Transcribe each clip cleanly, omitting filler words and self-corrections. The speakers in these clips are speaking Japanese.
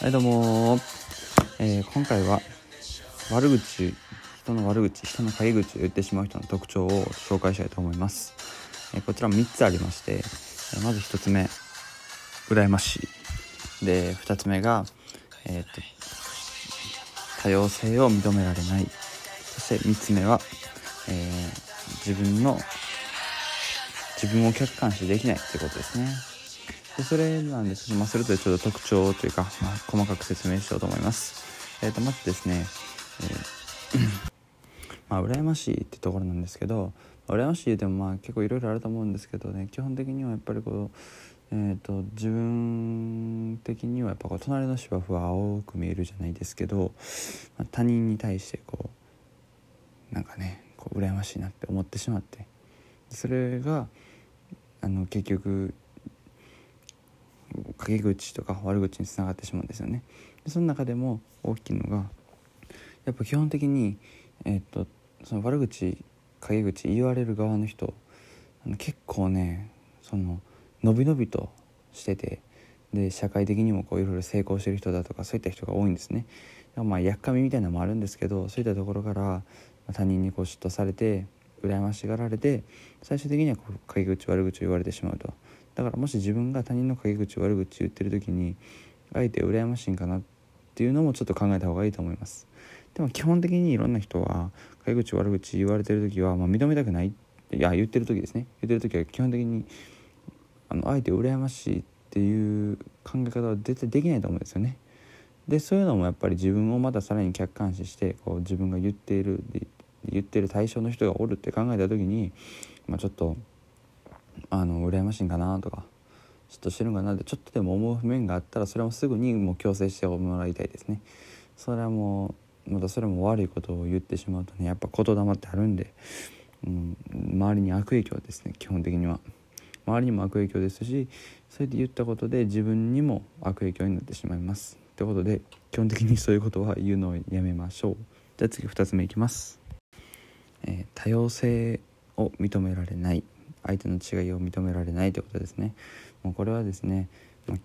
はいどうも、今回は人の陰口を言ってしまう人の特徴を紹介したいと思います。こちらも3つありまして、まず1つ目羨ましいで、2つ目が、多様性を認められない、そして3つ目は、自分を客観視できないってことですね。でそれなんですけど、それぞれちょっと特徴というか、細かく説明しようと思います。まずですね、羨ましいってところなんですけど、羨ましいでも結構いろいろあると思うんですけどね、基本的にはやっぱりこう、自分的にはやっぱこう隣の芝生は青く見えるじゃないですけど、他人に対してこう羨ましいなって思ってしまって、それが結局陰口とか悪口につながってしまうんですよね。でその中でも大きいのがやっぱ基本的に、その悪口陰口言われる側の人、結構ねのびのびとしてて、で社会的にもいろいろ成功してる人だとか、そういった人が多いんですね。やっかみみたいなのもあるんですけど、そういったところから他人に嫉妬されて羨ましがられて、最終的には陰口悪口を言われてしまうと。だからもし自分が他人の陰口悪口言ってる時に相手羨ましいんかなっていうのもちょっと考えた方がいいと思います。でも基本的にいろんな人は陰口悪口言われてる時は認めたくない、言ってる時ですね、言ってる時は基本的に相手羨ましいっていう考え方は絶対できないと思うんですよね。でそういうのもやっぱり自分をまたさらに客観視して自分が言ってる対象の人がおるって考えた時に、ちょっと羨ましいんかなとか、ちょっとしてるんかなってちょっとでも思う面があったら、それもすぐに強制してもらいたいですね。それはもうまたそれも悪いことを言ってしまうとね、やっぱ言霊ってあるんで、周りに悪影響ですね。基本的には周りにも悪影響ですし、それで言ったことで自分にも悪影響になってしまいますってことで、基本的にそういうことは言うのをやめましょう。じゃあ次2つ目いきます。多様性を認められない、相手の違いを認められないということですね。もうこれはですね、やっ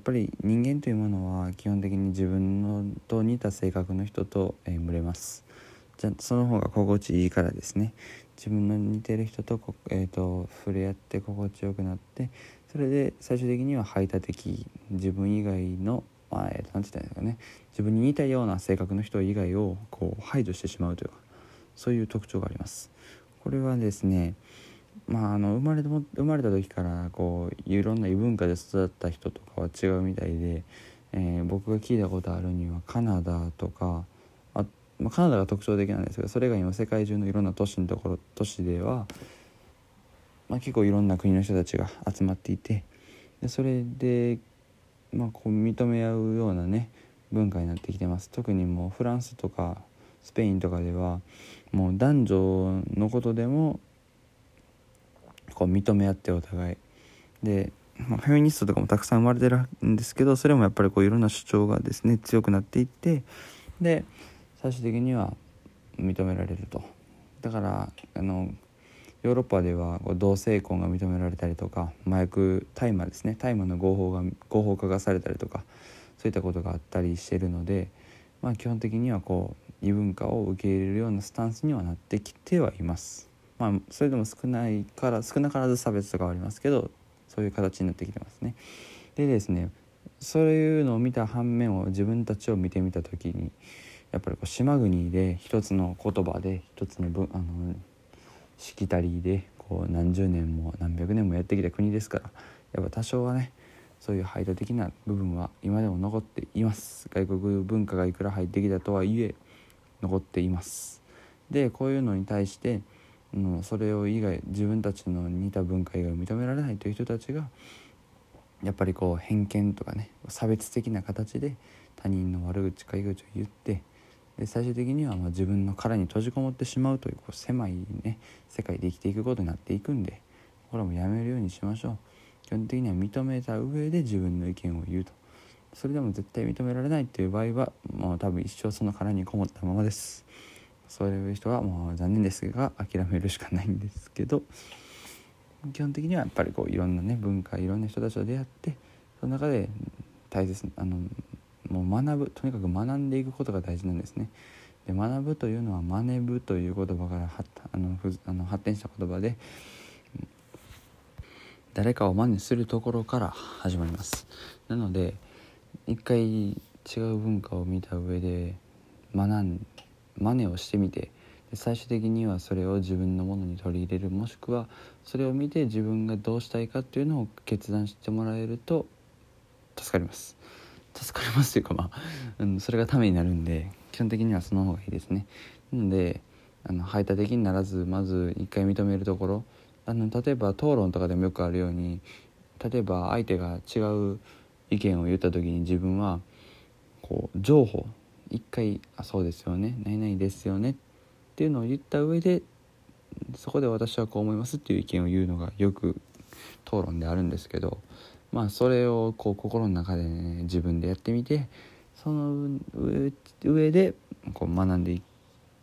ぱり人間というものは基本的に自分のと似た性格の人と群れます。じゃあその方が心地いいからですね、自分の似てる人と、触れ合って心地よくなって、それで最終的には排他的、自分以外の自分に似たような性格の人以外を排除してしまうというか、そういう特徴があります。これはですね、生まれた時からいろんな異文化で育った人とかは違うみたいで、僕が聞いたことあるにはカナダとか、カナダが特徴的なんですけど、それ以外にも世界中のいろんな都市では、結構いろんな国の人たちが集まっていて、でそれで、認め合うようなね文化になってきてます。特にもうフランスとかスペインとかではもう男女のことでも認め合って、お互いで、フェミニストとかもたくさん生まれてるんですけど、それもやっぱりいろんな主張がですね強くなっていって、で最終的には認められると。だからヨーロッパでは同性婚が認められたりとか、大麻ですね、大麻の合法化がされたりとか、そういったことがあったりしているので、基本的には異文化を受け入れるようなスタンスにはなってきてはいます。それでも少なからず差別とかはありますけど、そういう形になってきてますね。でですね、そういうのを見た反面を自分たちを見てみたときに、やっぱり島国で一つの言葉で一つのしきたりで何十年も何百年もやってきた国ですから、やっぱ多少はねそういう排他的な部分は今でも残っています。外国文化がいくら入ってきたとはいえ残っています。でこういうのに対してそれを以外、自分たちの似た文化以外を認められないという人たちが、やっぱり偏見とかね差別的な形で他人の悪口陰口を言って、で最終的には自分の殻に閉じこもってしまうという狭いね世界で生きていくことになっていくんで、これもやめるようにしましょう。基本的には認めた上で自分の意見を言うと。それでも絶対認められないっていう場合はもう多分一生その殻にこもったままです。そういう人はもう残念ですが諦めるしかないんですけど、基本的にはやっぱりいろんなね文化、いろんな人たちと出会って、その中で大切、もう学ぶ、とにかく学んでいくことが大事なんですね。で、学ぶというのはマネブという言葉から発展した言葉で、誰かを真似するところから始まります。なので一回違う文化を見た上で真似をしてみて、最終的にはそれを自分のものに取り入れる、もしくはそれを見て自分がどうしたいかっていうのを決断してもらえると助かりますというか、それがためになるんで、基本的にはその方がいいですね。なので排他的にならず、まず一回認めるところ、例えば討論とかでもよくあるように、例えば相手が違う意見を言った時に、自分はこう情報一回「あ、そうですよね、何々ですよね」っていうのを言った上で、そこで私はこう思いますっていう意見を言うのがよく討論であるんですけど、それをこう心の中で、ね、自分でやってみて、その上でこう学んでいっ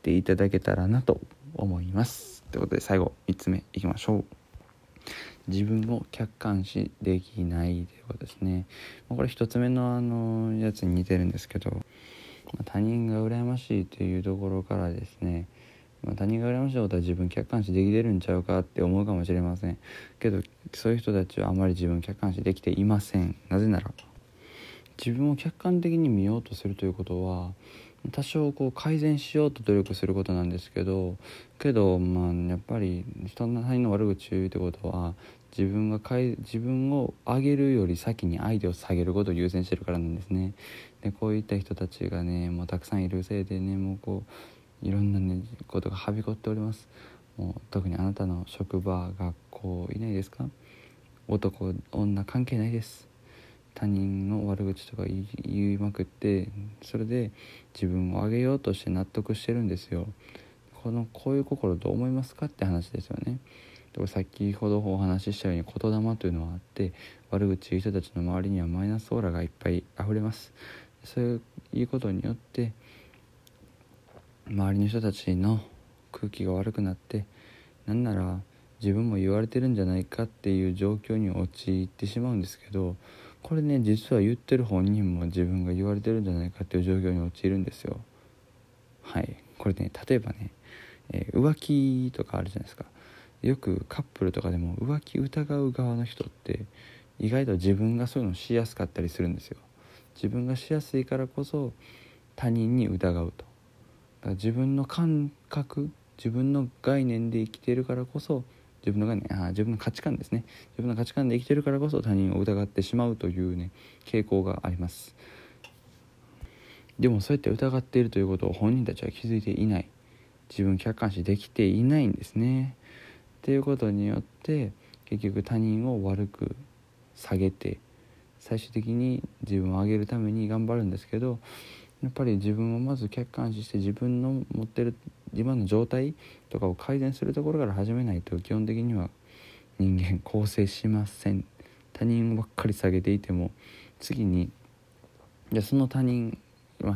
ていただけたらなと思います。ということで最後3つ目いきましょう。自分を客観視できないということですね。これ1つ目のやつに似てるんですけど、他人が羨ましいというところからですね、他人が羨ましいことは自分客観視できれるんちゃうかって思うかもしれませんけど、そういう人たちはあまり自分客観視できていません。なぜなら自分を客観的に見ようとするということは、多少こう改善しようと努力することなんですけど、やっぱり他人の悪口言うということは、自分を上げるより先に相手を下げることを優先してるからなんですね。で、こういった人たちがね、もうたくさんいるせいでね、もうこういろんなねことがはびこっております。もう特にあなたの職場、学校いないですか？男女関係ないです。他人の悪口とか言いまくって、それで自分を上げようとして納得してるんですよ。こういう心どう思いますかって話ですよね。先ほどお話ししたように言霊というのはあって、悪口言う人たちの周りにはマイナスオーラがいっぱいあふれます。そういうことによって周りの人たちの空気が悪くなって、なんなら自分も言われてるんじゃないかっていう状況に陥ってしまうんですけど、これね、実は言ってる本人も自分が言われてるんじゃないかっていう状況に陥るんですよ。はい、これね、例えばね、浮気とかあるじゃないですか。よくカップルとかでも浮気疑う側の人って意外と自分がそういうのしやすかったりするんですよ。自分がしやすいからこそ他人に疑うと。だから自分の感覚、自分の概念で生きているからこそ、自分の価値観ですね。自分の価値観で生きてるからこそ他人を疑ってしまうというね、傾向があります。でもそうやって疑っているということを本人たちは気づいていない。自分客観視できていないんですね。っていうことによって結局他人を悪く下げて、最終的に自分を上げるために頑張るんですけど、やっぱり自分をまず客観視して、自分の持ってる今の状態とかを改善するところから始めないと、基本的には人間構成しません。他人ばっかり下げていても、次にその他人、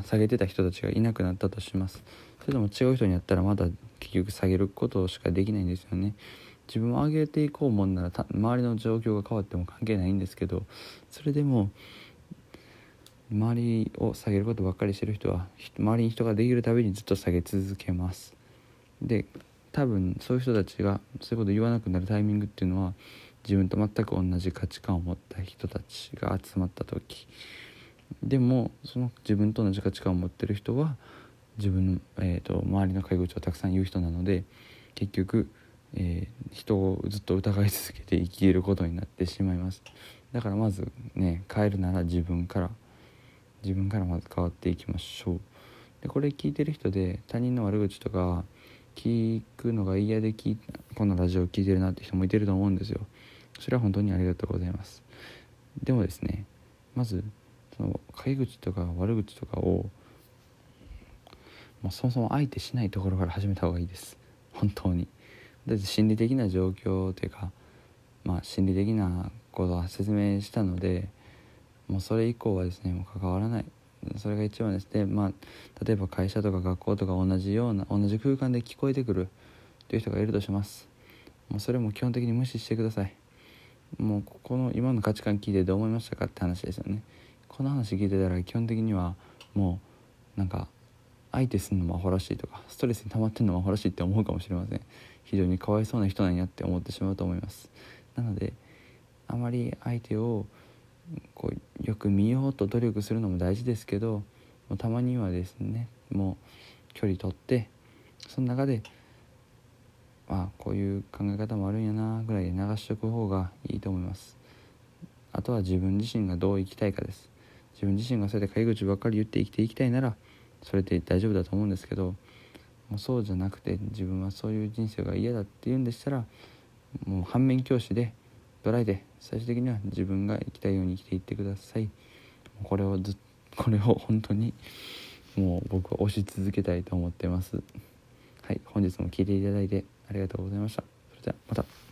下げてた人たちがいなくなったとします。それでも違う人にやったらまだ結局下げることしかできないんですよね。自分を上げていこうもんなら周りの状況が変わっても関係ないんですけど、それでも周りを下げることばっかりしてる人は、周りに人ができるたびにずっと下げ続けます。で、多分そういう人たちがそういうこと言わなくなるタイミングっていうのは、自分と全く同じ価値観を持った人たちが集まった時でも、その自分と同じ価値観を持ってる人は自分の、周りの陰口をたくさん言う人なので、結局、人をずっと疑い続けて生きることになってしまいます。だからまずね、変えるなら自分からまず変わっていきましょう。で、これ聞いてる人で他人の悪口とか聞くのが嫌でこのラジオ聞いてるなって人もいてると思うんですよ。それは本当にありがとうございます。でもですね、まずその陰口とか悪口とかをもうそもそも相手しないところから始めた方がいいです。本当に。だって心理的な状況というか、心理的なことは説明したので、もうそれ以降はですね、もう関わらない。それが一番です。で、例えば会社とか学校とか同じ空間で聞こえてくるという人がいるとします。もうそれも基本的に無視してください。もうここの今の価値観聞いてどう思いましたかって話ですよね。この話聞いてたら基本的にはもうなんか相手するのもアホらしいとかストレスに溜まってんのもアホらしいって思うかもしれません。非常にかわいそうな人なんやって思ってしまうと思います。なのであまり相手をこうよく見ようと努力するのも大事ですけど、もうたまにはですね、もう距離取って、その中であこういう考え方もあるんやなぐらいで流しておく方がいいと思います。あとは自分自身がどう生きたいかです。自分自身がそうやって陰口ばっかり言って生きていきたいならそれで大丈夫だと思うんですけど、もうそうじゃなくて自分はそういう人生が嫌だっていうんでしたら、もう反面教師でドライで最終的には自分が生きたいように生きていってください。これを本当にもう僕は推し続けたいと思ってます。はい、本日も聞いていただいてありがとうございました。それではまた。